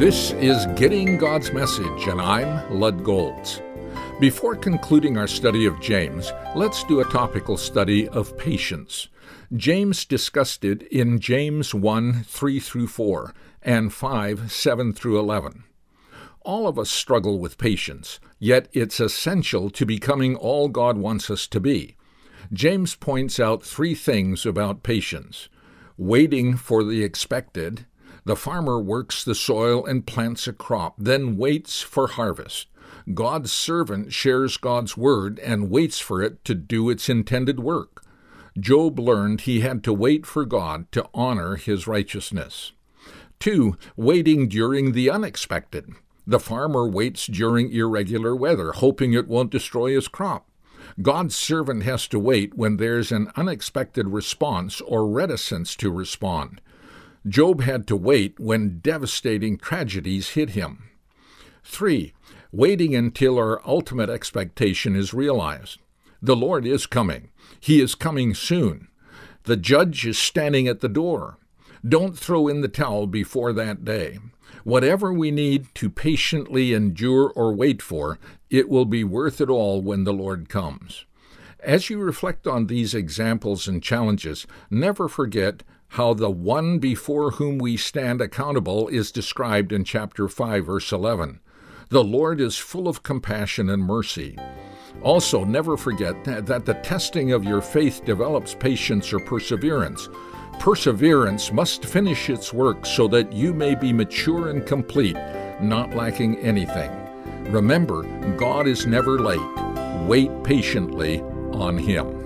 This is Getting God's Message, and I'm Lud Golds. Before concluding our study of James, let's do a topical study of patience. James discussed it in James 1, 3-4, and 5, 7-11. All of us struggle with patience, yet it's essential to becoming all God wants us to be. James points out three things about patience: waiting for the expected, the farmer works the soil and plants a crop, then waits for harvest. God's servant shares God's word and waits for it to do its intended work. Job learned he had to wait for God to honor his righteousness. 2. Waiting during the unexpected. The farmer waits during irregular weather, hoping it won't destroy his crop. God's servant has to wait when there's an unexpected response or reticence to respond. Job had to wait when devastating tragedies hit him. 3. Waiting until our ultimate expectation is realized. The Lord is coming. He is coming soon. The judge is standing at the door. Don't throw in the towel before that day. Whatever we need to patiently endure or wait for, it will be worth it all when the Lord comes. As you reflect on these examples and challenges, never forget how the one before whom we stand accountable is described in chapter 5, verse 11. The Lord is full of compassion and mercy. Also, never forget that the testing of your faith develops patience or perseverance. Perseverance must finish its work so that you may be mature and complete, not lacking anything. Remember, God is never late. Wait patiently on Him.